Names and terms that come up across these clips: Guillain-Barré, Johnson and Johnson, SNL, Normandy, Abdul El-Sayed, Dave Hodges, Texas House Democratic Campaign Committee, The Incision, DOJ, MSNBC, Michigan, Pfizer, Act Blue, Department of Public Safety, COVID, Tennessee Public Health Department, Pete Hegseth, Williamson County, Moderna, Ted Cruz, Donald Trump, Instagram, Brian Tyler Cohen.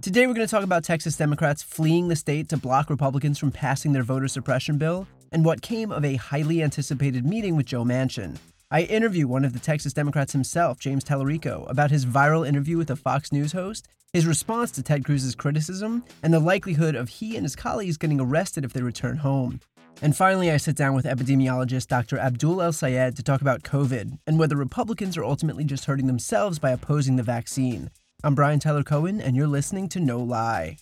Today we're going to talk about Texas Democrats fleeing the state to block Republicans from passing their voter suppression bill and what came of a highly anticipated meeting with Joe Manchin. I interview one of the Texas Democrats himself, James Talarico, about his viral interview with a Fox News host, his response to Ted Cruz's criticism, and the likelihood of he and his colleagues getting arrested if they return home. And finally, I sit down with epidemiologist Dr. Abdul El-Sayed to talk about COVID and whether Republicans are ultimately just hurting themselves by opposing the vaccine. I'm Brian Tyler Cohen, and you're listening to No Lie.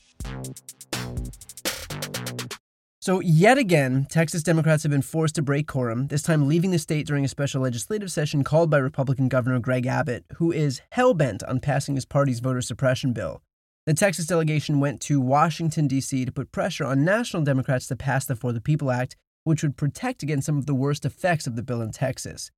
So yet again, Texas Democrats have been forced to break quorum, this time leaving the state during a special legislative session called by Republican Governor Greg Abbott, who is hell-bent on passing his party's voter suppression bill. The Texas delegation went to Washington, D.C. to put pressure on national Democrats to pass the For the People Act, which would protect against some of the worst effects of the bill in Texas.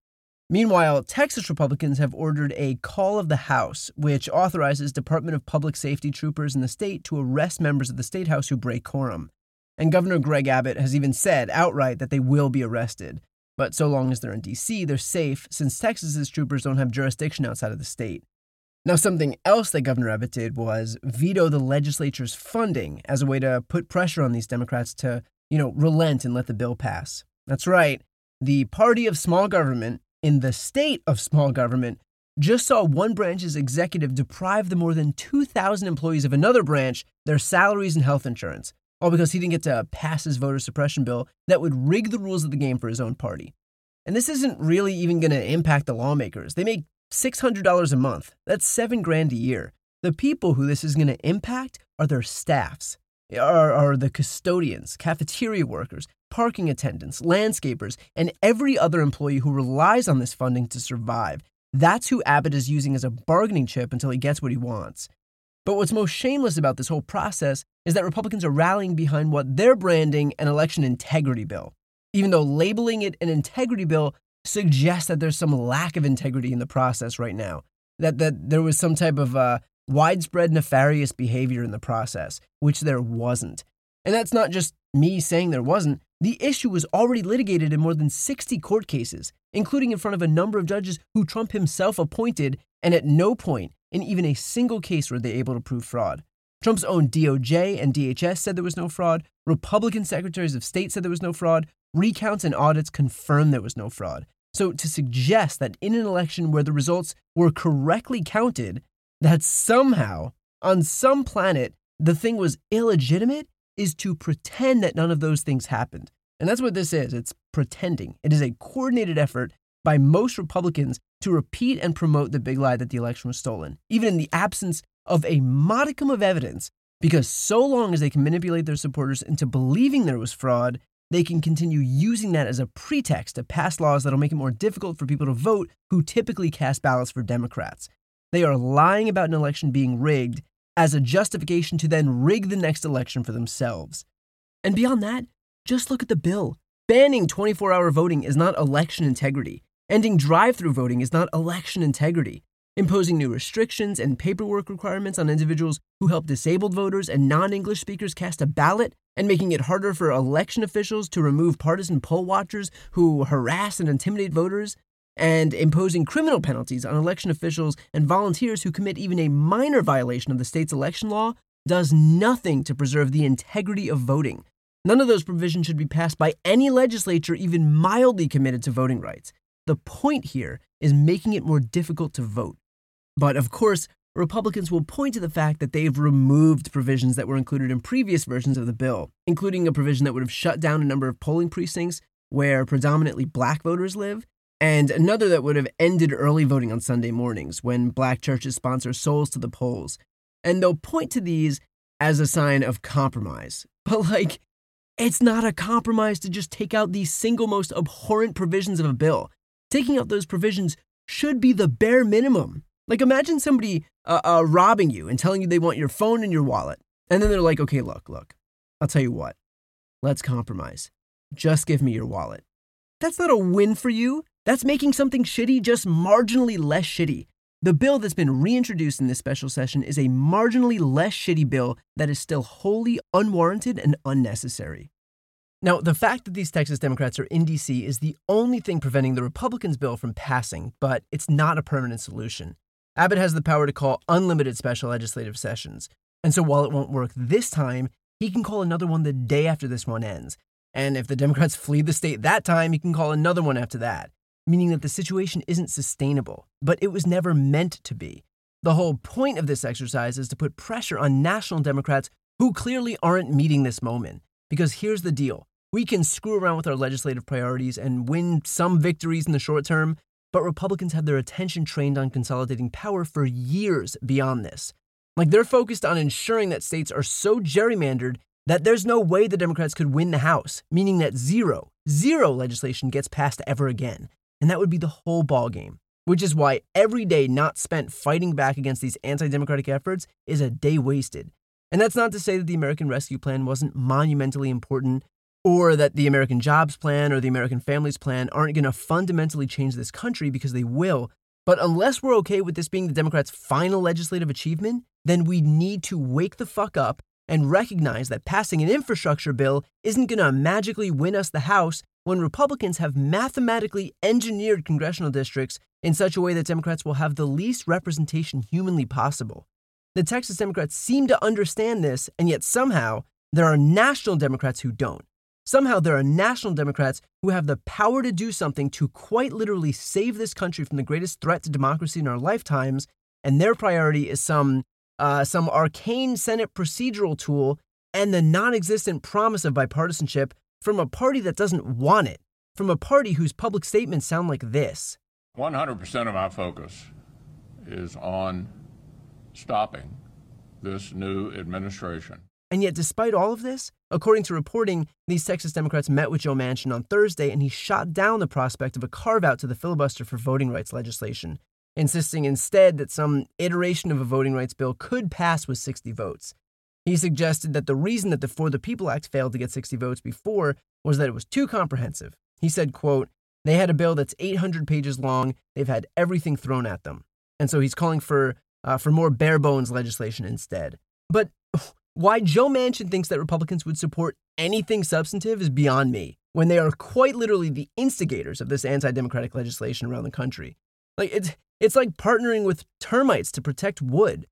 Meanwhile, Texas Republicans have ordered a call of the House, which authorizes Department of Public Safety troopers in the state to arrest members of the state house who break quorum. And Governor Greg Abbott has even said outright that they will be arrested. But so long as they're in D.C., they're safe, since Texas's troopers don't have jurisdiction outside of the state. Now, something else that Governor Abbott did was veto the legislature's funding as a way to put pressure on these Democrats to, relent and let the bill pass. That's right. The party of small government in the state of small government just saw one branch's executive deprive the more than 2,000 employees of another branch their salaries and health insurance, all because he didn't get to pass his voter suppression bill that would rig the rules of the game for his own party. And this isn't really even going to impact the lawmakers. They make $600 a month. That's $7,000 a year. The people who this is going to impact are their staffs, are the custodians, cafeteria workers, parking attendants, landscapers, and every other employee who relies on this funding to survive. That's who Abbott is using as a bargaining chip until he gets what he wants. But what's most shameless about this whole process is that Republicans are rallying behind what they're branding an election integrity bill, even though labeling it an integrity bill suggests that there's some lack of integrity in the process right now, that there was some type of widespread nefarious behavior in the process, which there wasn't. And that's not just me saying there wasn't. The issue was already litigated in more than 60 court cases, including in front of a number of judges who Trump himself appointed, and at no point in even a single case were they able to prove fraud. Trump's own DOJ and DHS said there was no fraud. Republican secretaries of state said there was no fraud. Recounts and audits confirmed there was no fraud. So to suggest that in an election where the results were correctly counted, that somehow, on some planet, the thing was illegitimate is to pretend that none of those things happened. And that's what this is. It's pretending. It is a coordinated effort by most Republicans to repeat and promote the big lie that the election was stolen, even in the absence of a modicum of evidence, because so long as they can manipulate their supporters into believing there was fraud, they can continue using that as a pretext to pass laws that'll make it more difficult for people to vote who typically cast ballots for Democrats. They are lying about an election being rigged as a justification to then rig the next election for themselves. And beyond that, just look at the bill. Banning 24-hour voting is not election integrity. Ending drive-through voting is not election integrity. Imposing new restrictions and paperwork requirements on individuals who help disabled voters and non-English speakers cast a ballot, and making it harder for election officials to remove partisan poll watchers who harass and intimidate voters, and imposing criminal penalties on election officials and volunteers who commit even a minor violation of the state's election law does nothing to preserve the integrity of voting. None of those provisions should be passed by any legislature even mildly committed to voting rights. The point here is making it more difficult to vote. But of course, Republicans will point to the fact that they've removed provisions that were included in previous versions of the bill, including a provision that would have shut down a number of polling precincts where predominantly black voters live, and another that would have ended early voting on Sunday mornings when black churches sponsor souls to the polls. And they'll point to these as a sign of compromise. But it's not a compromise to just take out the single most abhorrent provisions of a bill. Taking out those provisions should be the bare minimum. Imagine somebody robbing you and telling you they want your phone and your wallet. And then they're like, okay, look, I'll tell you what, let's compromise. Just give me your wallet. That's not a win for you. That's making something shitty just marginally less shitty. The bill that's been reintroduced in this special session is a marginally less shitty bill that is still wholly unwarranted and unnecessary. Now, the fact that these Texas Democrats are in D.C. is the only thing preventing the Republicans' bill from passing, but it's not a permanent solution. Abbott has the power to call unlimited special legislative sessions. And so while it won't work this time, he can call another one the day after this one ends. And if the Democrats flee the state that time, he can call another one after that, meaning that the situation isn't sustainable, but it was never meant to be. The whole point of this exercise is to put pressure on national Democrats who clearly aren't meeting this moment. Because here's the deal. We can screw around with our legislative priorities and win some victories in the short term, but Republicans have their attention trained on consolidating power for years beyond this. Like, they're focused on ensuring that states are so gerrymandered that there's no way the Democrats could win the House, meaning that zero legislation gets passed ever again. And that would be the whole ballgame, which is why every day not spent fighting back against these anti-democratic efforts is a day wasted. And that's not to say that the American Rescue Plan wasn't monumentally important, or that the American Jobs Plan or the American Families Plan aren't going to fundamentally change this country, because they will. But unless we're okay with this being the Democrats' final legislative achievement, then we need to wake the fuck up and recognize that passing an infrastructure bill isn't going to magically win us the House when Republicans have mathematically engineered congressional districts in such a way that Democrats will have the least representation humanly possible. The Texas Democrats seem to understand this, and yet somehow there are national Democrats who don't. Somehow there are national Democrats who have the power to do something to quite literally save this country from the greatest threat to democracy in our lifetimes, and their priority is some arcane Senate procedural tool and the non-existent promise of bipartisanship from a party that doesn't want it, from a party whose public statements sound like this. 100% of my focus is on stopping this new administration. And yet, despite all of this, according to reporting, these Texas Democrats met with Joe Manchin on Thursday, and he shot down the prospect of a carve-out to the filibuster for voting rights legislation, insisting instead that some iteration of a voting rights bill could pass with 60 votes. He suggested that the reason that the For the People Act failed to get 60 votes before was that it was too comprehensive. He said, quote, "They had a bill that's 800 pages long. They've had everything thrown at them." And so he's calling for more bare-bones legislation instead. But why Joe Manchin thinks that Republicans would support anything substantive is beyond me, when they are quite literally the instigators of this anti-democratic legislation around the country. Like, it's like partnering with termites to protect wood.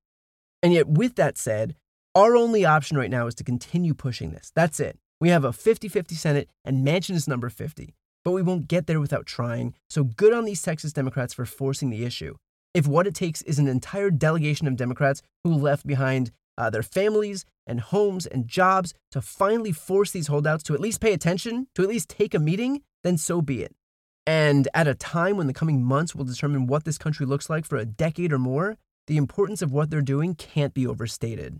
And yet, with that said, our only option right now is to continue pushing this. That's it. We have a 50-50 Senate, and Manchin is number 50. But we won't get there without trying, so good on these Texas Democrats for forcing the issue. If what it takes is an entire delegation of Democrats who left behind their families and homes and jobs to finally force these holdouts to at least pay attention, to at least take a meeting, then so be it. And at a time when the coming months will determine what this country looks like for a decade or more, the importance of what they're doing can't be overstated.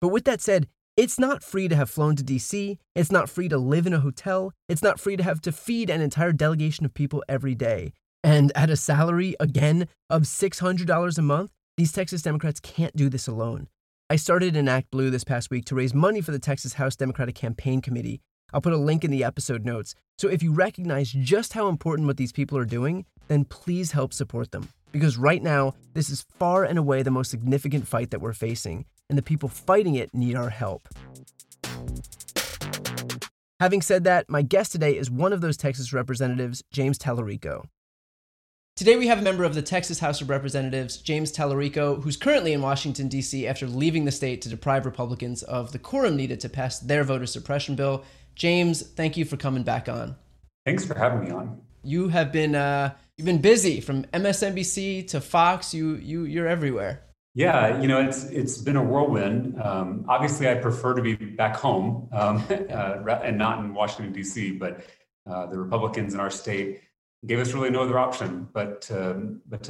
But with that said, it's not free to have flown to D.C., it's not free to live in a hotel, it's not free to have to feed an entire delegation of people every day. And at a salary, again, of $600 a month, these Texas Democrats can't do this alone. I started an Act Blue this past week to raise money for the Texas House Democratic Campaign Committee. I'll put a link in the episode notes. So if you recognize just how important what these people are doing, then please help support them. Because right now, this is far and away the most significant fight that we're facing, and the people fighting it need our help. Having said that, my guest today is one of those Texas representatives, James Talarico. Today we have a member of the Texas House of Representatives, James Talarico, who's currently in Washington, D.C. after leaving the state to deprive Republicans of the quorum needed to pass their voter suppression bill. James, thank you for coming back on. Thanks for having me on. You have been you've been busy, from MSNBC to Fox. You're everywhere. Yeah, it's been a whirlwind. Obviously, I prefer to be back home and not in Washington, D.C., but the Republicans in our state gave us really no other option but to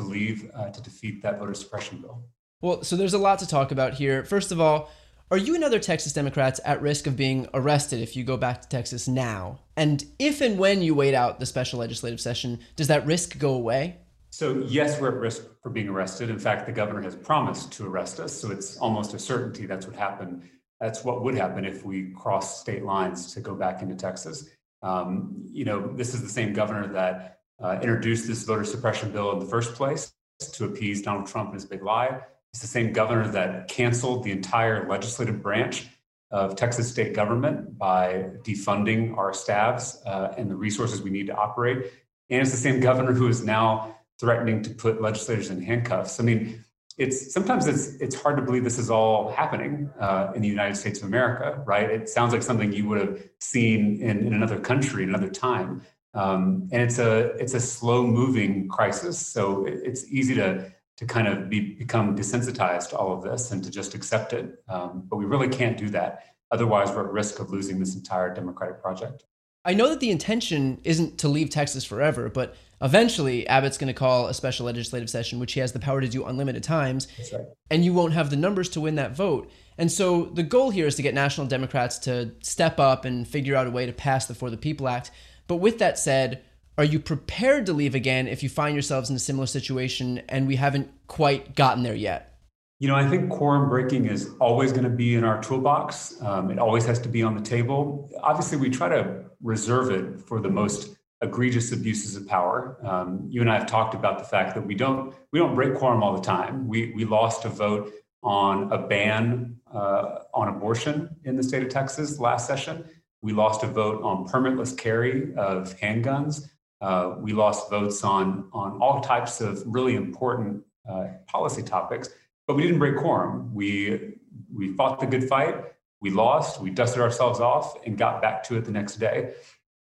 leave to defeat that voter suppression bill. Well, so there's a lot to talk about here. First of all, are you and other Texas Democrats at risk of being arrested if you go back to Texas now? And if and when you wait out the special legislative session, does that risk go away? So yes, we're at risk for being arrested. In fact, the governor has promised to arrest us, so it's almost a certainty that's what happened That's what would happen if we crossed state lines to go back into Texas. This is the same governor that introduced this voter suppression bill in the first place to appease Donald Trump and his big lie. It's the same governor that canceled the entire legislative branch of Texas state government by defunding our staffs and the resources we need to operate. And it's the same governor who is now threatening to put legislators in handcuffs. I mean, it's hard to believe this is all happening in the United States of America, right? It sounds like something you would have seen in another country, in another time. And it's a slow moving crisis. So it's easy to kind of become desensitized to all of this and to just accept it. But we really can't do that. Otherwise, we're at risk of losing this entire democratic project. I know that the intention isn't to leave Texas forever, but eventually Abbott's going to call a special legislative session, which he has the power to do unlimited times. That's right. And you won't have the numbers to win that vote. And so the goal here is to get national Democrats to step up and figure out a way to pass the For the People Act. But with that said, are you prepared to leave again if you find yourselves in a similar situation and we haven't quite gotten there yet? You know, I think quorum breaking is always going to be in our toolbox. It always has to be on the table. Obviously, we try to reserve it for the most egregious abuses of power. You and I have talked about the fact that we don't break quorum all the time. We lost a vote on a ban on abortion in the state of Texas last session. We lost a vote on permitless carry of handguns. We lost votes on all types of really important policy topics, but we didn't break quorum. We fought the good fight. We lost. We dusted ourselves off and got back to it the next day.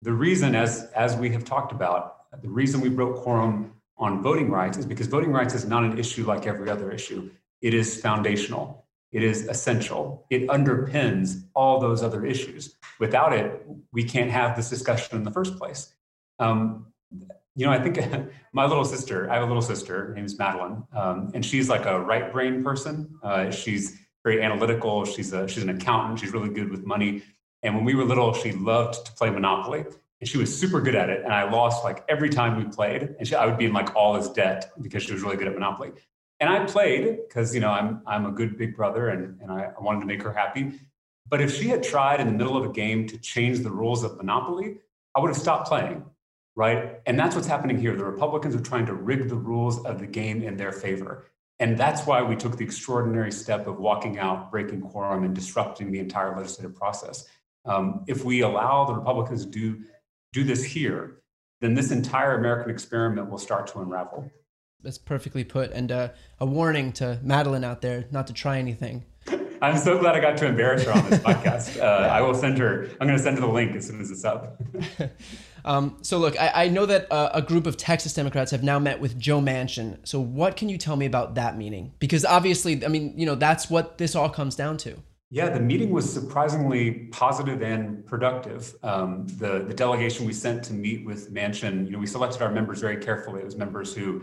The reason, as we have talked about, the reason we broke quorum on voting rights is because voting rights is not an issue like every other issue. It is foundational. It is essential. It underpins all those other issues. Without it, we can't have this discussion in the first place. I think my little sister, I have a little sister, her name is Madeline, and she's like a right brain person. She's very analytical. She's an accountant. She's really good with money. And when we were little, she loved to play Monopoly and she was super good at it. And I lost like every time we played, and I would be in like all this debt because she was really good at Monopoly. And I played because, I'm a good big brother and I wanted to make her happy. But if she had tried in the middle of a game to change the rules of Monopoly, I would have stopped playing. Right? And that's what's happening here. The Republicans are trying to rig the rules of the game in their favor. And that's why we took the extraordinary step of walking out, breaking quorum, and disrupting the entire legislative process. If we allow the Republicans to do this here, then this entire American experiment will start to unravel. That's perfectly put. And a warning to Madeline out there not to try anything. I'm so glad I got to embarrass her on this podcast. I will send her. I'm going to send her the link as soon as it's up. So look, I know that a group of Texas Democrats have now met with Joe Manchin. So what can you tell me about that meeting? Because obviously, that's what this all comes down to. Yeah, the meeting was surprisingly positive and productive. The delegation we sent to meet with Manchin, we selected our members very carefully. It was members who,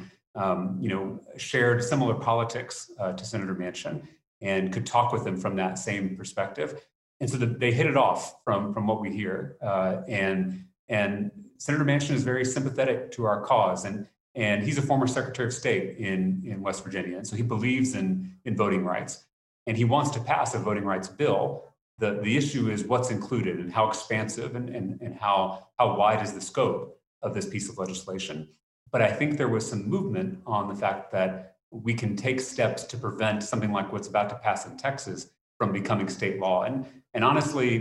shared similar politics to Senator Manchin and could talk with him from that same perspective. And so they hit it off from what we hear. And Senator Manchin is very sympathetic to our cause. And he's a former Secretary of State in West Virginia. And so he believes in voting rights. And he wants to pass a voting rights bill. The issue is what's included and how expansive and how wide is the scope of this piece of legislation. But I think there was some movement on the fact that we can take steps to prevent something like what's about to pass in Texas from becoming state law. And honestly,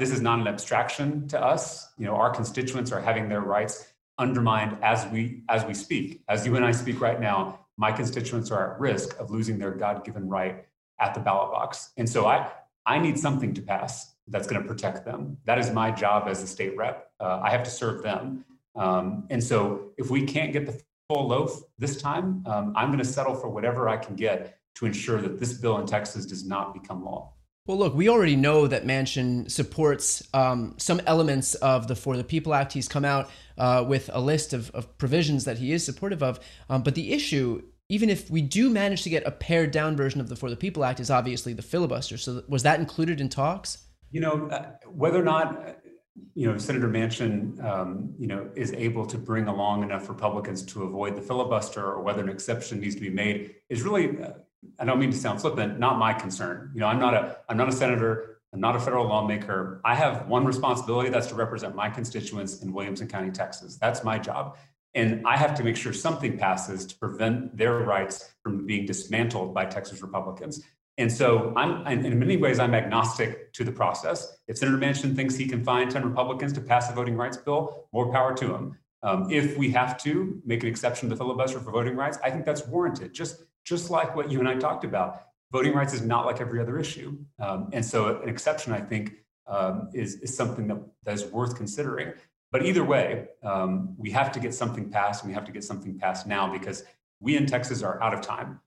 this is not an abstraction to us. Our constituents are having their rights undermined as we speak. As you and I speak right now, my constituents are at risk of losing their God-given right at the ballot box. And so I need something to pass that's going to protect them. That is my job as a state rep. I have to serve them. And so if we can't get the full loaf this time, I'm going to settle for whatever I can get to ensure that this bill in Texas does not become law. Well, look, we already know that Manchin supports some elements of the For the People Act. He's come out with a list of provisions that he is supportive of. But the issue, even if we do manage to get a pared down version of the For the People Act, is obviously the filibuster. So was that included in talks? Whether or not, Senator Manchin, is able to bring along enough Republicans to avoid the filibuster or whether an exception needs to be made is really I don't mean to sound flippant, not my concern. You know, I'm not a senator, I'm not a federal lawmaker. I have one responsibility, that's to represent my constituents in Williamson County, Texas. That's my job. And I have to make sure something passes to prevent their rights from being dismantled by Texas Republicans. And so in many ways, I'm agnostic to the process. If Senator Manchin thinks he can find 10 Republicans to pass a voting rights bill, more power to him. If we have to make an exception to the filibuster for voting rights, I think that's warranted. Just like what you and I talked about, voting rights is not like every other issue. And so an exception, I think, is something that is worth considering. But either way, we have to get something passed, and we have to get something passed now because we in Texas are out of time.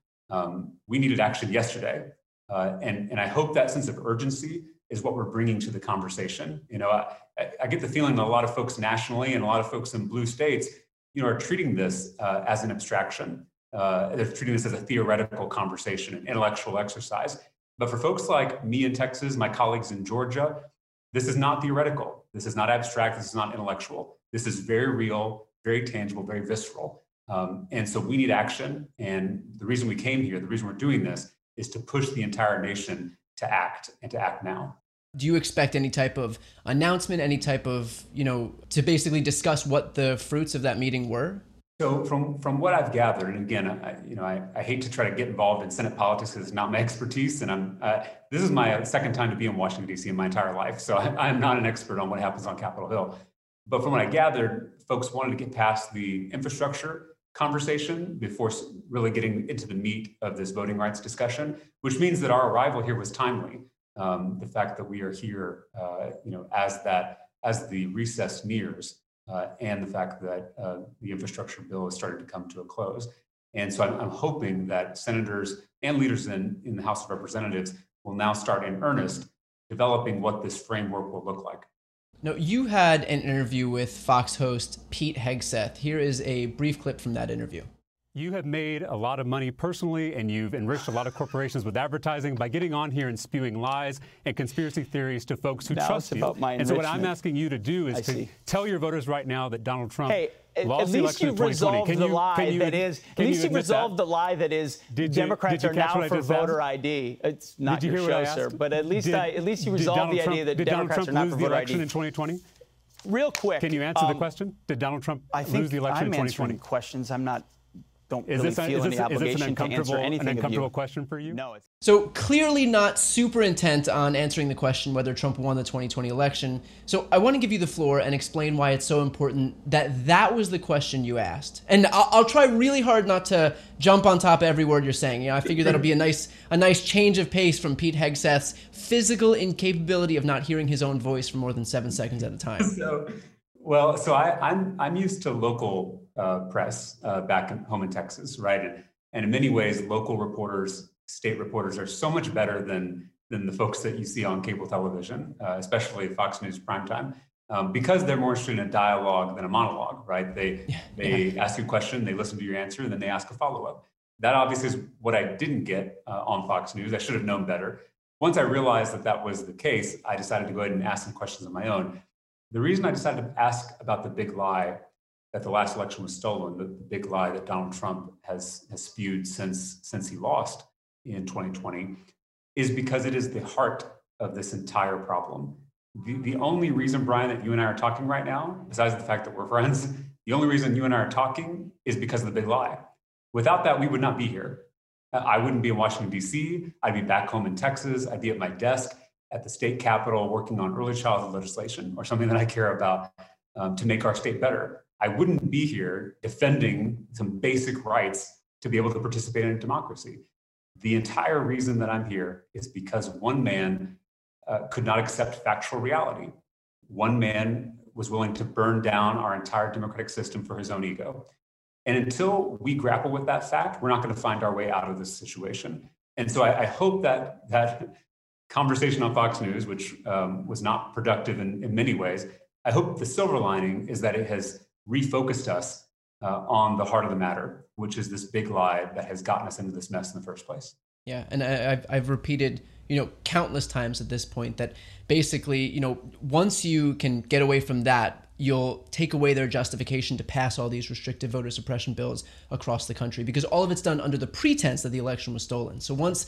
We needed action yesterday. And I hope that sense of urgency is what we're bringing to the conversation. You know, I get the feeling that a lot of folks nationally and a lot of folks in blue states, you know, are treating this as an abstraction. They're treating this as a theoretical conversation, an intellectual exercise. But for folks like me in Texas, my colleagues in Georgia, this is not theoretical. This is not abstract. This is not intellectual. This is very real, very tangible, very visceral. And so we need action. And the reason we came here, the reason we're doing this, is to push the entire nation to act and to act now. Do you expect any type of announcement, any type of, you know, to basically discuss what the fruits of that meeting were? So from what I've gathered, and again, I hate to try to get involved in Senate politics because it's not my expertise, and this is my second time to be in Washington, D.C. in my entire life, so I'm not an expert on what happens on Capitol Hill. But from what I gathered, folks wanted to get past the infrastructure conversation before really getting into the meat of this voting rights discussion, which means that our arrival here was timely. The fact that we are here, as the recess nears, and the fact that the infrastructure bill is starting to come to a close. And so I'm hoping that senators and leaders in the House of Representatives will now start in earnest developing what this framework will look like. Now, you had an interview with Fox host Pete Hegseth. Here is a brief clip from that interview. You have made a lot of money personally, and you've enriched a lot of corporations with advertising by getting on here and spewing lies and conspiracy theories to folks who trust you. And so what I'm asking you to do is to tell your voters right now that Donald Trump lost the election in 2020. At least you resolved the lie that is Democrats are now for voter ID. It's not your show, sir, but at least you resolved the idea that Democrats are not for voter ID. Did Donald Trump lose the election in 2020? Real quick. Can you answer the question? Did Donald Trump lose the election in 2020? I think I'm answering questions. I don't really feel any obligation to answer anything. Is this an uncomfortable question for you? No. So clearly not super intent on answering the question whether Trump won the 2020 election. So I want to give you the floor and explain why it's so important that that was the question you asked. And I'll try really hard not to jump on top of every word you're saying. You know, I figure that'll be a nice change of pace from Pete Hegseth's physical incapability of not hearing his own voice for more than 7 seconds at a time. So I'm used to local press back home in Texas, right? And in many ways, local reporters, state reporters are so much better than the folks that you see on cable television, especially Fox News primetime, because they're more interested in a dialogue than a monologue, right? They ask you a question, they listen to your answer, and then they ask a follow-up. That obviously is what I didn't get on Fox News. I should have known better. Once I realized that that was the case, I decided to go ahead and ask some questions of my own. The reason I decided to ask about the big lie that the last election was stolen, the big lie that Donald Trump has spewed since he lost in 2020, is because it is the heart of this entire problem. The only reason, Brian, that you and I are talking right now, besides the fact that we're friends, the only reason you and I are talking is because of the big lie. Without that, we would not be here. I wouldn't be in Washington, D.C. I'd be back home in Texas. I'd be at my desk at the state capitol working on early childhood legislation or something that I care about to make our state better. I wouldn't be here defending some basic rights to be able to participate in democracy. The entire reason that I'm here is because one man could not accept factual reality. One man was willing to burn down our entire democratic system for his own ego. And until we grapple with that fact, we're not going to find our way out of this situation. And so I hope that conversation on Fox News, which was not productive in many ways, I hope the silver lining is that it has refocused us on the heart of the matter, which is this big lie that has gotten us into this mess in the first place. Yeah, and I've repeated, you know, countless times at this point that basically, you know, once you can get away from that, you'll take away their justification to pass all these restrictive voter suppression bills across the country, because all of it's done under the pretense that the election was stolen. So once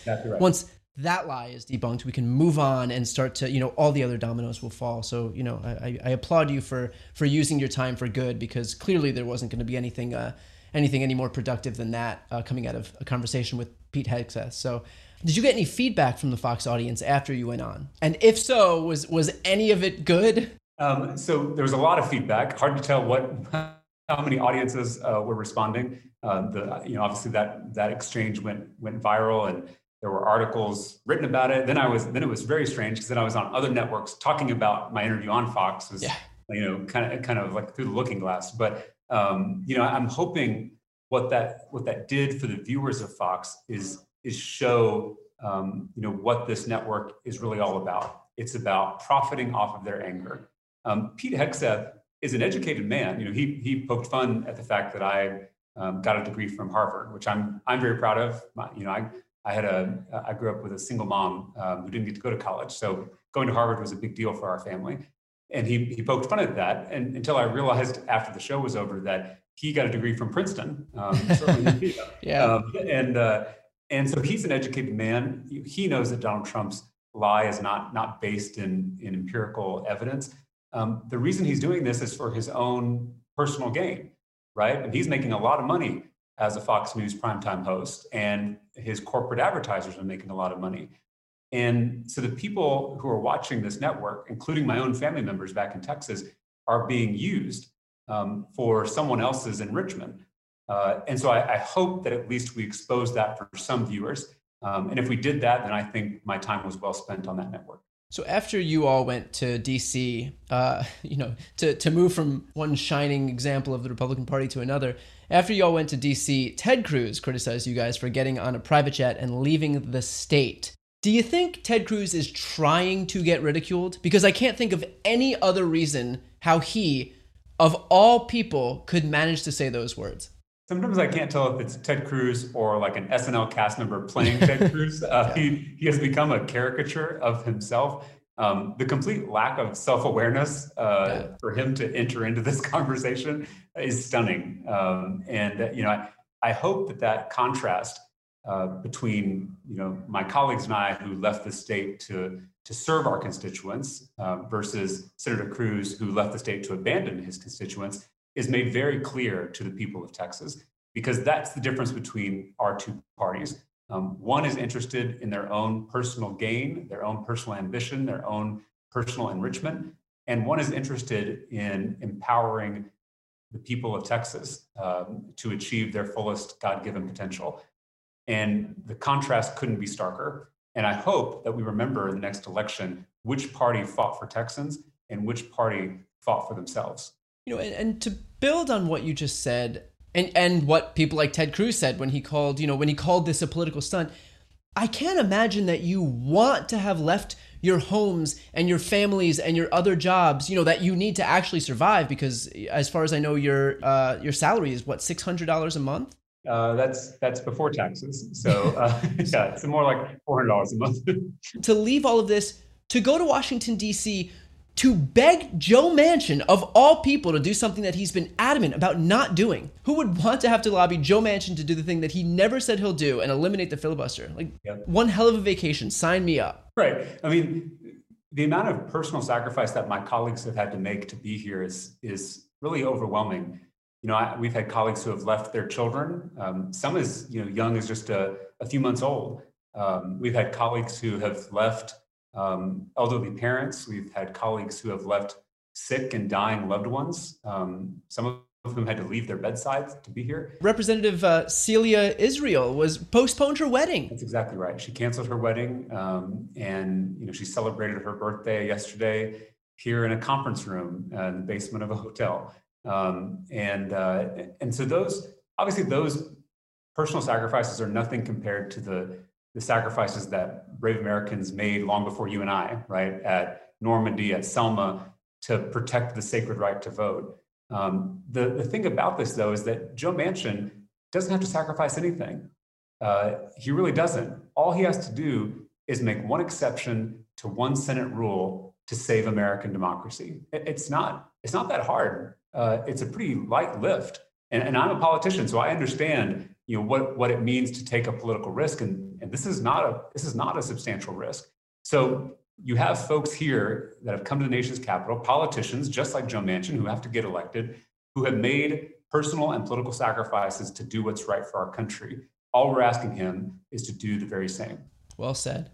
that lie is debunked, we can move on and start to, you know, all the other dominoes will fall. So, you know, I applaud you for using your time for good, because clearly there wasn't going to be anything any more productive than that coming out of a conversation with Pete Hegseth. So did you get any feedback from the Fox audience after you went on? And if so, was any of it good? So there was a lot of feedback. Hard to tell how many audiences were responding. Obviously that exchange went viral, and there were articles written about it. Then it was very strange, because then I was on other networks talking about my interview on Fox. It was, kind of like through the looking glass. But I'm hoping what that did for the viewers of Fox is show what this network is really all about. It's about profiting off of their anger. Pete Hegseth is an educated man. He poked fun at the fact that I got a degree from Harvard, which I'm very proud of. I grew up with a single mom who didn't get to go to college, so going to Harvard was a big deal for our family. And he poked fun at that, and until I realized after the show was over that he got a degree from Princeton. And so he's an educated man. He knows that Donald Trump's lie is not based in empirical evidence. The reason he's doing this is for his own personal gain, right? And he's making a lot of money as a Fox News primetime host, and his corporate advertisers are making a lot of money. And so the people who are watching this network, including my own family members back in Texas, are being used for someone else's enrichment. And so I hope that at least we expose that for some viewers. And if we did that, then I think my time was well spent on that network. So after you all went to D.C., to move from one shining example of the Republican Party to another, after you all went to D.C., Ted Cruz criticized you guys for getting on a private jet and leaving the state. Do you think Ted Cruz is trying to get ridiculed? Because I can't think of any other reason how he, of all people, could manage to say those words. Sometimes I can't tell if it's Ted Cruz or like an SNL cast member playing Ted Cruz. He has become a caricature of himself. The complete lack of self-awareness for him to enter into this conversation is stunning. I hope that contrast between my colleagues and I, who left the state to serve our constituents, versus Senator Cruz, who left the state to abandon his constituents, is made very clear to the people of Texas, because that's the difference between our two parties. One is interested in their own personal gain, their own personal ambition, their own personal enrichment, and one is interested in empowering the people of Texas to achieve their fullest God-given potential. And the contrast couldn't be starker. And I hope that we remember in the next election which party fought for Texans and which party fought for themselves. And to build on what you just said, and what people like Ted Cruz said when he called, this a political stunt, I can't imagine that you want to have left your homes and your families and your other jobs, that you need to actually survive, because as far as I know, your salary is what, $600 a month? That's before taxes. So it's more like $400 a month. To leave all of this, to go to Washington, D.C., to beg Joe Manchin, of all people, to do something that he's been adamant about not doing. Who would want to have to lobby Joe Manchin to do the thing that he never said he'll do and eliminate the filibuster? One hell of a vacation. Sign me up. Right. I mean, the amount of personal sacrifice that my colleagues have had to make to be here is really overwhelming. We've had colleagues who have left their children. Some is young as just a few months old. We've had colleagues who have left elderly parents. We've had colleagues who have left sick and dying loved ones. Some of them had to leave their bedsides to be here. Representative Celia Israel postponed her wedding. That's exactly right. She canceled her wedding, and she celebrated her birthday yesterday here in a conference room in the basement of a hotel. And so those personal sacrifices are nothing compared to the sacrifices that brave Americans made long before you and I, right, at Normandy, at Selma, to protect the sacred right to vote. The thing about this, though, is that Joe Manchin doesn't have to sacrifice anything. He really doesn't. All he has to do is make one exception to one Senate rule to save American democracy. It's not that hard. It's a pretty light lift. And I'm a politician, so I understand, you know, what it means to take a political risk. And this is not a substantial risk. So you have folks here that have come to the nation's capital, politicians just like Joe Manchin, who have to get elected, who have made personal and political sacrifices to do what's right for our country. All we're asking him is to do the very same. Well said.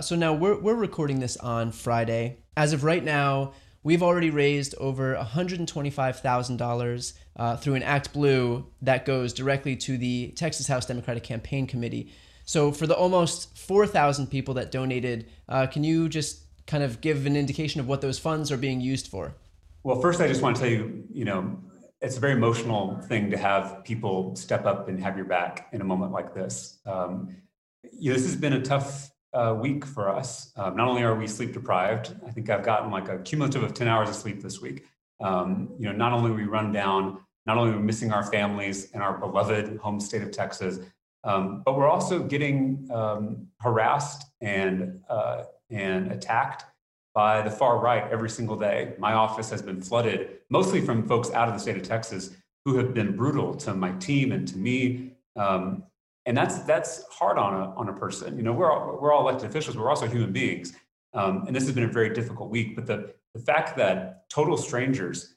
So now we're recording this on Friday. As of right now, we've already raised over $125,000 through an Act Blue that goes directly to the Texas House Democratic Campaign Committee. So for the almost 4,000 people that donated, can you just kind of give an indication of what those funds are being used for? Well, first, I just want to tell you, it's a very emotional thing to have people step up and have your back in a moment like this. This has been a tough week for us. Not only are we sleep deprived, I think I've gotten like a cumulative of 10 hours of sleep this week. Not only are we run down, not only are we missing our families and our beloved home state of Texas, but we're also getting harassed and attacked by the far right every single day. My office has been flooded, mostly from folks out of the state of Texas who have been brutal to my team and to me. And that's hard on a person. We're all elected officials, we're also human beings. And this has been a very difficult week, but the fact that total strangers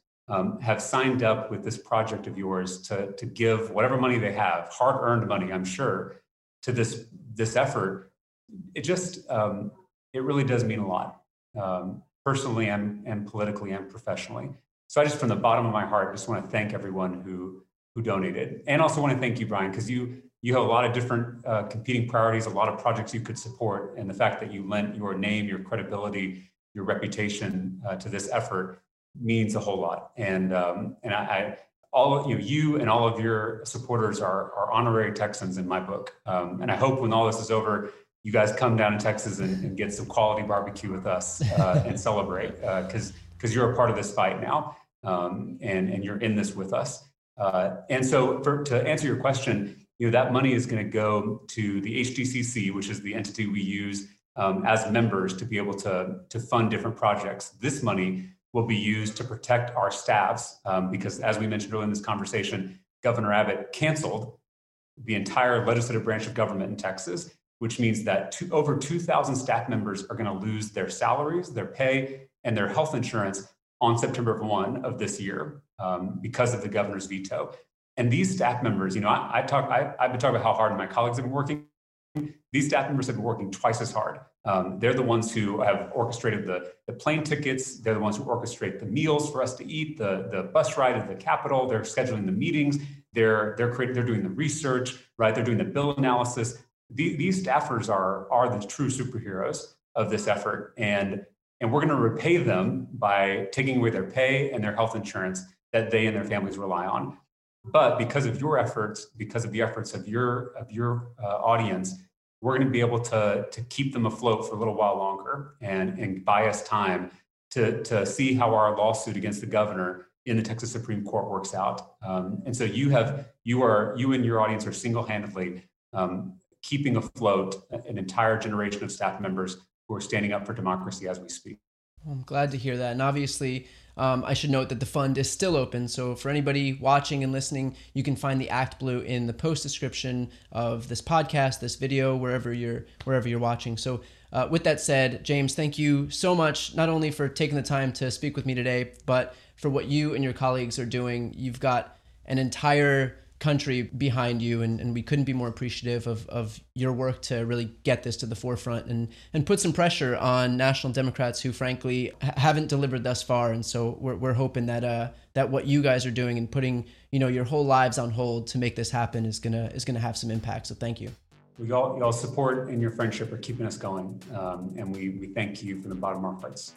have signed up with this project of yours to give whatever money they have, hard-earned money, I'm sure, to this effort, it just, it really does mean a lot, personally and politically and professionally. So I just, from the bottom of my heart, just wanna thank everyone who donated. And also wanna thank you, Brian, because you have a lot of different competing priorities, a lot of projects you could support. And the fact that you lent your name, your credibility, your reputation to this effort means a whole lot. And you and all of your supporters are honorary Texans in my book. And I hope when all this is over, you guys come down to Texas and get some quality barbecue with us and celebrate, because you're a part of this fight now, and you're in this with us. And so to answer your question, that money is going to go to the HDCC, which is the entity we use as members to be able to fund different projects. This money will be used to protect our staffs because, as we mentioned earlier in this conversation, Governor Abbott canceled the entire legislative branch of government in Texas, which means that over 2,000 staff members are going to lose their salaries, their pay, and their health insurance on September 1 of this year because of the governor's veto. And these staff members, I've been talking about how hard my colleagues have been working. These staff members have been working twice as hard. They're the ones who have orchestrated the plane tickets. They're the ones who orchestrate the meals for us to eat, the bus ride to the Capitol. They're scheduling the meetings. They're doing the research, right? They're doing the bill analysis. These staffers are the true superheroes of this effort. And we're going to repay them by taking away their pay and their health insurance that they and their families rely on. But because of your efforts, because of the efforts of your audience, we're going to be able to keep them afloat for a little while longer and buy us time to see how our lawsuit against the governor in the Texas Supreme Court works out. And so you and your audience are single-handedly keeping afloat an entire generation of staff members who are standing up for democracy as we speak. I'm glad to hear that. And obviously, I should note that the fund is still open. So for anybody watching and listening, you can find the Act Blue in the post description of this podcast, this video, wherever you're watching. So with that said, James, thank you so much, not only for taking the time to speak with me today, but for what you and your colleagues are doing. You've got an entire country behind you, and we couldn't be more appreciative of your work to really get this to the forefront and put some pressure on national Democrats who frankly haven't delivered thus far. And so we're hoping that that what you guys are doing and putting your whole lives on hold to make this happen is gonna have some impact. So thank you. Y'all support and your friendship are keeping us going, and we thank you from the bottom of our hearts.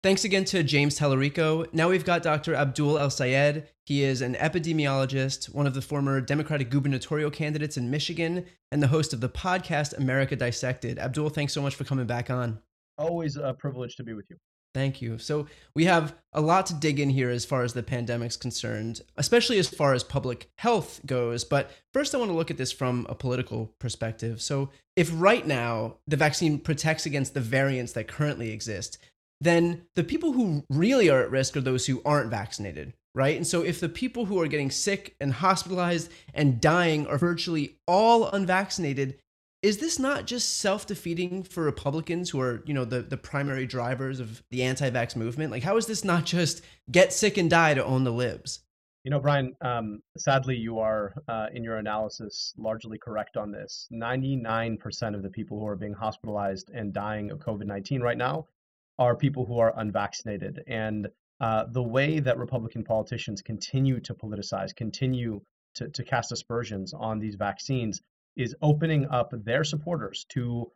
Thanks again to James Talarico. Now we've got Dr. Abdul El-Sayed. He is an epidemiologist, one of the former Democratic gubernatorial candidates in Michigan, and the host of the podcast America Dissected. Abdul, thanks so much for coming back on. Always a privilege to be with you. Thank you. So we have a lot to dig in here as far as the pandemic's concerned, especially as far as public health goes. But first, I want to look at this from a political perspective. So if right now the vaccine protects against the variants that currently exist, then the people who really are at risk are those who aren't vaccinated, right? And so if the people who are getting sick and hospitalized and dying are virtually all unvaccinated, is this not just self-defeating for Republicans who are, you know, the primary drivers of the anti-vax movement? Like, how is this not just get sick and die to own the libs? You know, Brian, sadly, you are in your analysis largely correct on this. 99% of the people who are being hospitalized and dying of COVID-19 right now are people who are unvaccinated. And the way that Republican politicians continue to politicize, continue to cast aspersions on these vaccines is opening up their supporters to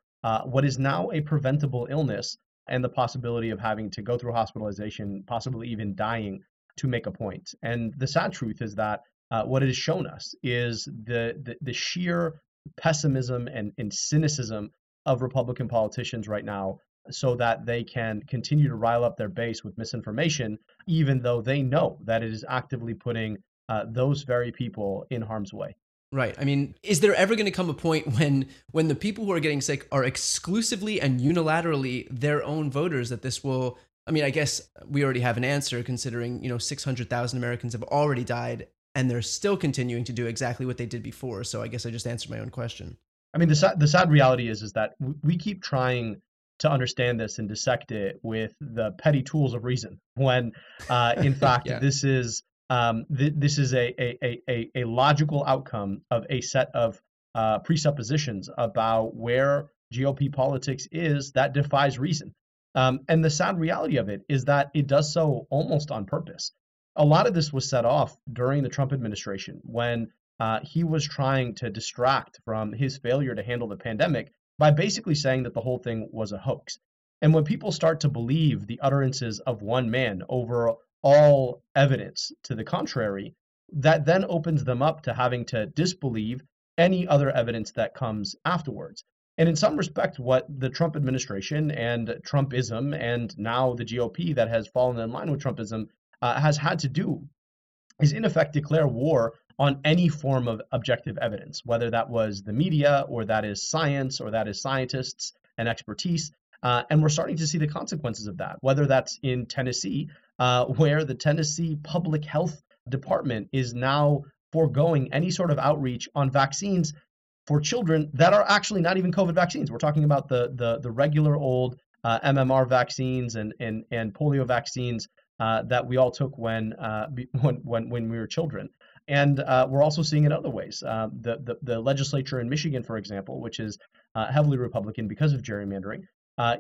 what is now a preventable illness and the possibility of having to go through hospitalization, possibly even dying, to make a point. And the sad truth is that what it has shown us is the sheer pessimism and cynicism of Republican politicians right now, so that they can continue to rile up their base with misinformation, even though they know that it is actively putting those very people in harm's way. Right. I mean, is there ever going to come a point when the people who are getting sick are exclusively and unilaterally their own voters that this will, I mean, I guess we already have an answer considering, you know, 600,000 Americans have already died and they're still continuing to do exactly what they did before. So I guess I just answered my own question. I mean, the sad reality is that we keep trying to understand this and dissect it with the petty tools of reason, when in fact, yeah. This is a logical outcome of a set of presuppositions about where GOP politics is that defies reason. And the sad reality of it is that it does so almost on purpose. A lot of this was set off during the Trump administration when he was trying to distract from his failure to handle the pandemic by basically saying that the whole thing was a hoax. And when people start to believe the utterances of one man over all evidence to the contrary, that then opens them up to having to disbelieve any other evidence that comes afterwards. And in some respect, what the Trump administration and Trumpism and now the GOP that has fallen in line with Trumpism has had to do is in effect declare war on any form of objective evidence, whether that was the media or that is science or that is scientists and expertise. And we're starting to see the consequences of that, whether that's in Tennessee, where the Tennessee Public Health Department is now foregoing any sort of outreach on vaccines for children that are actually not even COVID vaccines. We're talking about the regular old MMR vaccines and polio vaccines that we all took when we were children. And we're also seeing it other ways. The legislature in Michigan, for example, which is heavily Republican because of gerrymandering,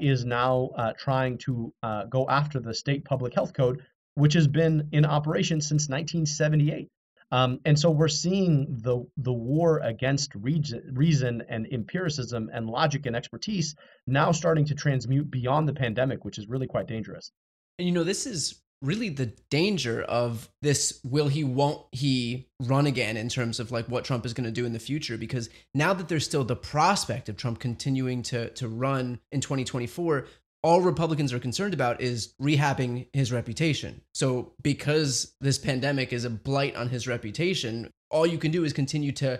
is now trying to go after the state public health code, which has been in operation since 1978. And so we're seeing the war against reason and empiricism and logic and expertise now starting to transmute beyond the pandemic, which is really quite dangerous. And, you know, this is really the danger of this will he, won't he run again in terms of like what Trump is going to do in the future, because now that there's still the prospect of Trump continuing to run in 2024, all Republicans are concerned about is rehabbing his reputation. So because this pandemic is a blight on his reputation, all you can do is continue to,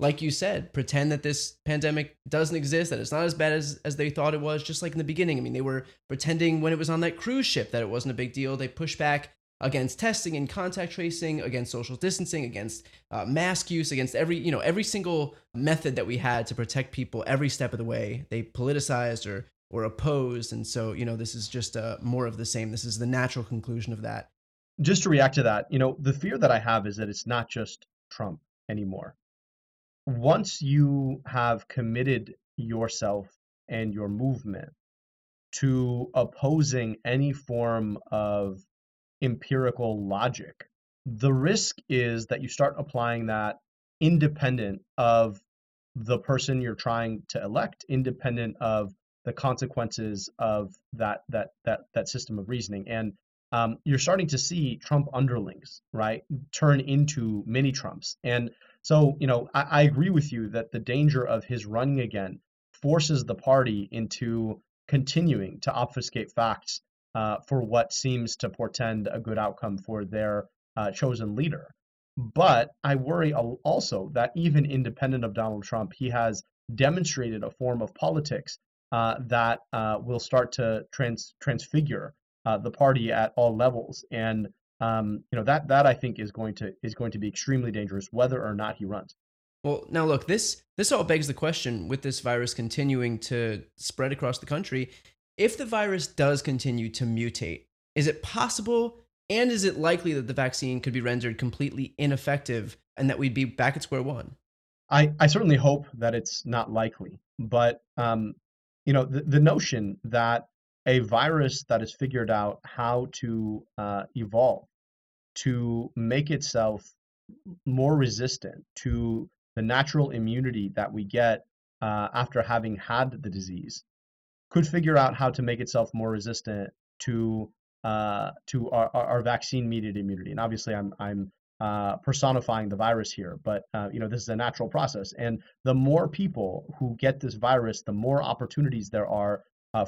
like you said, pretend that this pandemic doesn't exist, that it's not as bad as they thought it was, just like in the beginning. I mean, they were pretending when it was on that cruise ship that it wasn't a big deal. They pushed back against testing and contact tracing, against social distancing, against mask use, against every single method that we had to protect people every step of the way. They politicized or opposed. And so, you know, this is just more of the same. This is the natural conclusion of that. Just to react to that, you know, the fear that I have is that it's not just Trump anymore. Once you have committed yourself and your movement to opposing any form of empirical logic, the risk is that you start applying that independent of the person you're trying to elect, independent of the consequences of that system of reasoning. And you're starting to see Trump underlings, right, turn into mini Trumps. And so, you know, I agree with you that the danger of his running again forces the party into continuing to obfuscate facts for what seems to portend a good outcome for their chosen leader. But I worry also that even independent of Donald Trump, he has demonstrated a form of politics that will start to transfigure the party at all levels, and that I think is going to be extremely dangerous, whether or not he runs. Well, now look, this all begs the question: with this virus continuing to spread across the country, if the virus does continue to mutate, is it possible? And is it likely that the vaccine could be rendered completely ineffective and that we'd be back at square one? I certainly hope that it's not likely. But, the notion that a virus that has figured out how to evolve, to make itself more resistant to the natural immunity that we get after having had the disease, could figure out how to make itself more resistant to our vaccine-mediated immunity. And obviously, I'm personifying the virus here, but this is a natural process. And the more people who get this virus, the more opportunities there are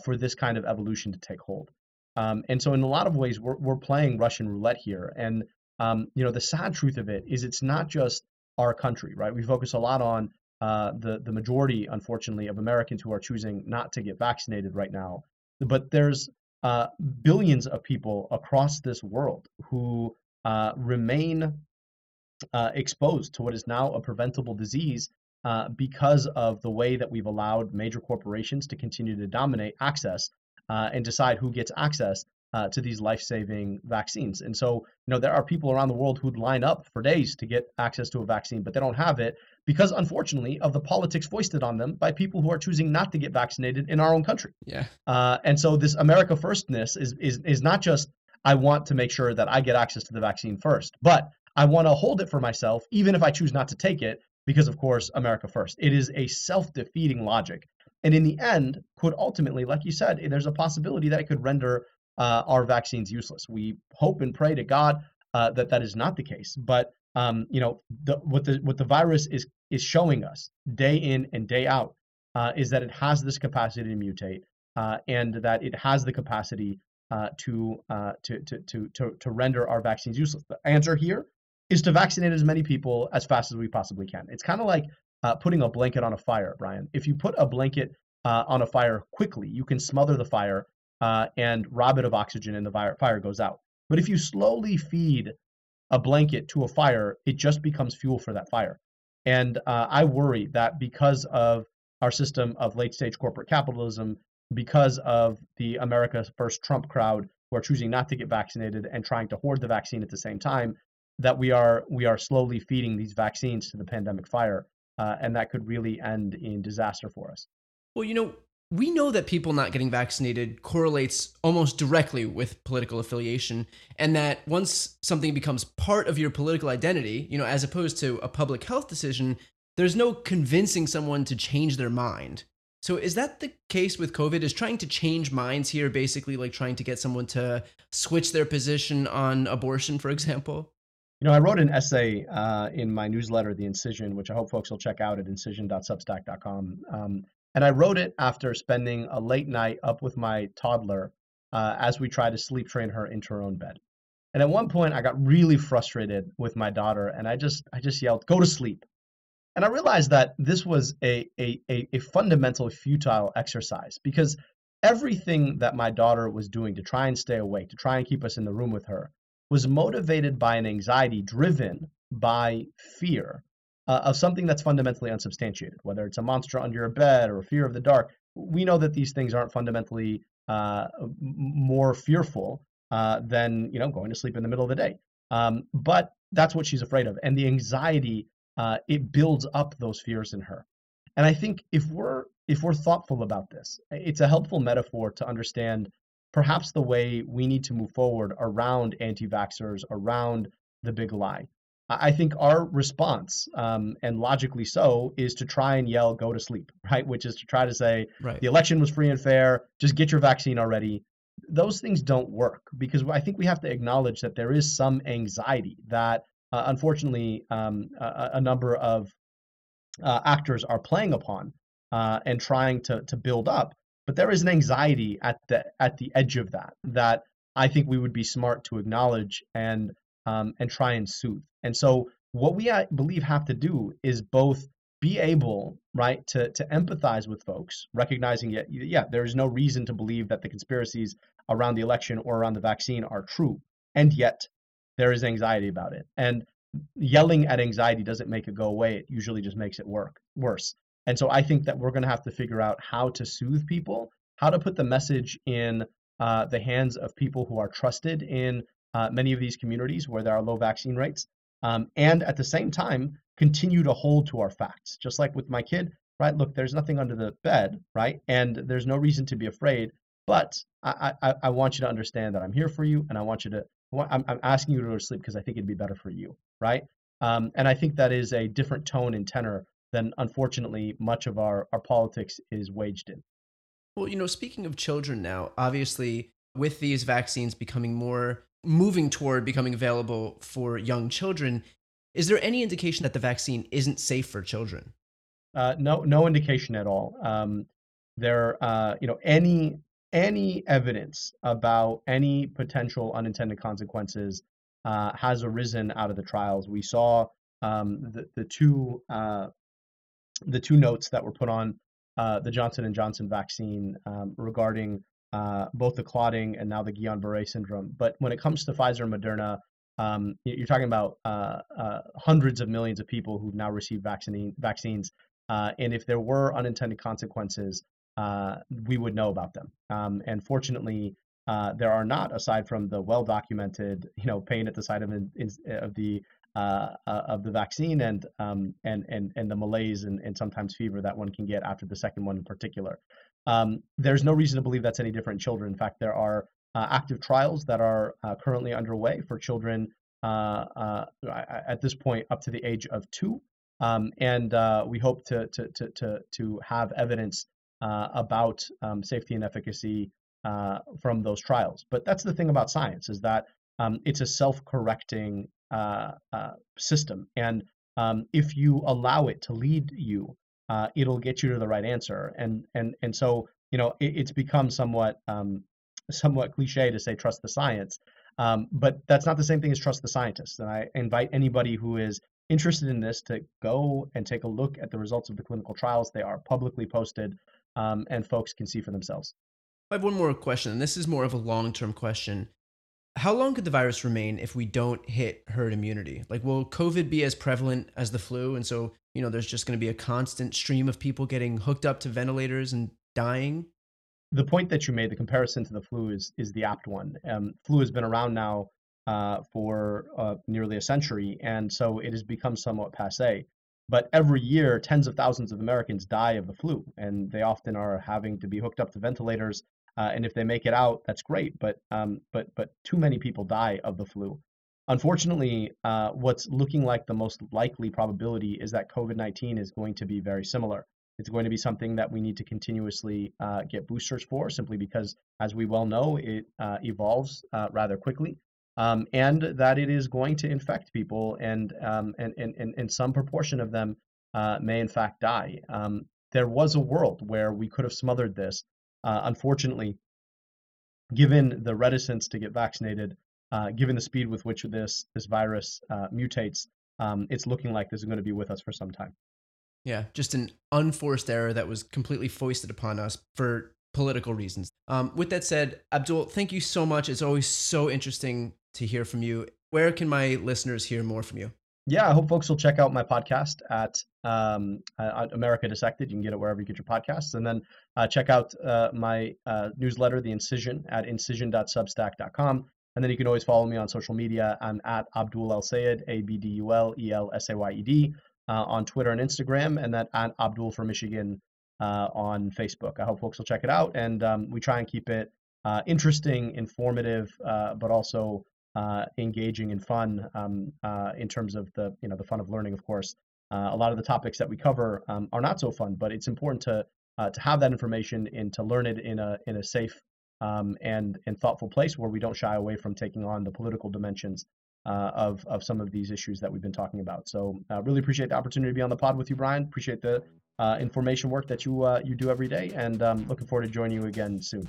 for this kind of evolution to take hold. And so, in a lot of ways, we're playing Russian roulette here. And the sad truth of it is, it's not just our country, right? We focus a lot on the majority, unfortunately, of Americans who are choosing not to get vaccinated right now, but there's billions of people across this world who remain exposed to what is now a preventable disease because of the way that we've allowed major corporations to continue to dominate access and decide who gets access to these life-saving vaccines. And so, there are people around the world who'd line up for days to get access to a vaccine, but they don't have it because, unfortunately, of the politics foisted on them by people who are choosing not to get vaccinated in our own country. Yeah. And so this America firstness is not just, I want to make sure that I get access to the vaccine first, but I want to hold it for myself, even if I choose not to take it, because, of course, America first. It is a self-defeating logic. And in the end, could ultimately, like you said, there's a possibility that it could render our vaccines useless. We hope and pray to God that is not the case. But what the virus is showing us day in and day out is that it has this capacity to mutate, and that it has the capacity to render our vaccines useless. The answer here is to vaccinate as many people as fast as we possibly can. It's kind of like putting a blanket on a fire, Brian. If you put a blanket on a fire quickly, you can smother the fire and rob it of oxygen, and the fire goes out. But if you slowly feed a blanket to a fire, it just becomes fuel for that fire. And I worry that because of our system of late-stage corporate capitalism, because of the America First Trump crowd who are choosing not to get vaccinated and trying to hoard the vaccine at the same time, that we are slowly feeding these vaccines to the pandemic fire, and that could really end in disaster for us. Well, we know that people not getting vaccinated correlates almost directly with political affiliation, and that once something becomes part of your political identity, as opposed to a public health decision, there's no convincing someone to change their mind. So is that the case with COVID? Is trying to change minds here basically like trying to get someone to switch their position on abortion, for example? I wrote an essay in my newsletter, The Incision, which I hope folks will check out at incision.substack.com. And I wrote it after spending a late night up with my toddler as we tried to sleep train her into her own bed. And at one point, I got really frustrated with my daughter, and I just yelled, "Go to sleep!" And I realized that this was a fundamental futile exercise, because everything that my daughter was doing to try and stay awake, to try and keep us in the room with her, was motivated by an anxiety driven by fear of something that's fundamentally unsubstantiated, whether it's a monster under your bed or a fear of the dark. We know that these things aren't fundamentally more fearful than going to sleep in the middle of the day. But that's what she's afraid of. And the anxiety, it builds up those fears in her. And I think if we're thoughtful about this, it's a helpful metaphor to understand perhaps the way we need to move forward around anti-vaxxers, around the big lie. I think our response, and logically so, is to try and yell, "Go to sleep," right? Which is to try to say, right, the election was free and fair, just get your vaccine already. Those things don't work, because I think we have to acknowledge that there is some anxiety that, unfortunately, a number of actors are playing upon and trying to build up But there is an anxiety at the edge of that I think we would be smart to acknowledge and try and soothe. And so what we believe have to do is both be able, right, to empathize with folks, recognizing there is no reason to believe that the conspiracies around the election or around the vaccine are true, and yet there is anxiety about it. And yelling at anxiety doesn't make it go away. It usually just makes it worse. And so I think that we're going to have to figure out how to soothe people, how to put the message in the hands of people who are trusted in many of these communities where there are low vaccine rates, and at the same time, continue to hold to our facts. Just like with my kid, right? Look, there's nothing under the bed, right? And there's no reason to be afraid, but I want you to understand that I'm here for you, and I want you to, I'm asking you to go to sleep because I think it'd be better for you, right? And I think that is a different tone and tenor than, unfortunately, much of our politics is waged in. Well, speaking of children now, obviously, with these vaccines moving toward becoming available for young children, is there any indication that the vaccine isn't safe for children? No indication at all. Any evidence about any potential unintended consequences has arisen out of the trials. We saw the two notes that were put on the Johnson and Johnson vaccine regarding both the clotting and now the Guillain-Barré syndrome. But when it comes to Pfizer and Moderna, you're talking about hundreds of millions of people who've now received vaccines. And if there were unintended consequences, we would know about them. And fortunately, there are not, aside from the well-documented, pain at the site of the vaccine and the malaise and sometimes fever that one can get after the second one in particular. There's no reason to believe that's any different in children. In fact, there are active trials that are currently underway for children at this point up to the age of 2, and we hope to have evidence about safety and efficacy from those trials. But that's the thing about science, is that it's a self-correcting system, and if you allow it to lead you, it'll get you to the right answer. And so it's become somewhat cliche to say trust the science, but that's not the same thing as trust the scientists. And I invite anybody who is interested in this to go and take a look at the results of the clinical trials. They are publicly posted, and folks can see for themselves. I have one more question, and this is more of a long-term question. How long could the virus remain if we don't hit herd immunity? Like, will COVID be as prevalent as the flu? And so, there's just going to be a constant stream of people getting hooked up to ventilators and dying? The point that you made, the comparison to the flu, is the apt one. Flu has been around now for nearly a century, and so it has become somewhat passé. But every year, tens of thousands of Americans die of the flu, and they often are having to be hooked up to ventilators. And if they make it out, that's great. But too many people die of the flu. Unfortunately, what's looking like the most likely probability is that COVID-19 is going to be very similar. It's going to be something that we need to continuously get boosters for, simply because, as we well know, it evolves rather quickly, and that it is going to infect people, and some proportion of them may in fact die. There was a world where we could have smothered this. Unfortunately, given the reticence to get vaccinated, given the speed with which this virus mutates, it's looking like this is going to be with us for some time. Yeah, just an unforced error that was completely foisted upon us for political reasons. With that said, Abdul, thank you so much. It's always so interesting to hear from you. Where can my listeners hear more from you? Yeah, I hope folks will check out my podcast at America Dissected. You can get it wherever you get your podcasts. And then check out my newsletter, The Incision, at incision.substack.com. And then you can always follow me on social media. I'm at Abdul El-Sayed, ABDULELSAYED, on Twitter and Instagram, and then at Abdul for Michigan on Facebook. I hope folks will check it out. And we try and keep it interesting, informative, but also engaging and fun in terms of the fun of learning, of course. A lot of the topics that we cover are not so fun, but it's important to have that information and to learn it in a safe and thoughtful place where we don't shy away from taking on the political dimensions of some of these issues that we've been talking about. So really appreciate the opportunity to be on the pod with you, Brian. Appreciate the information work that you do every day, and looking forward to joining you again soon.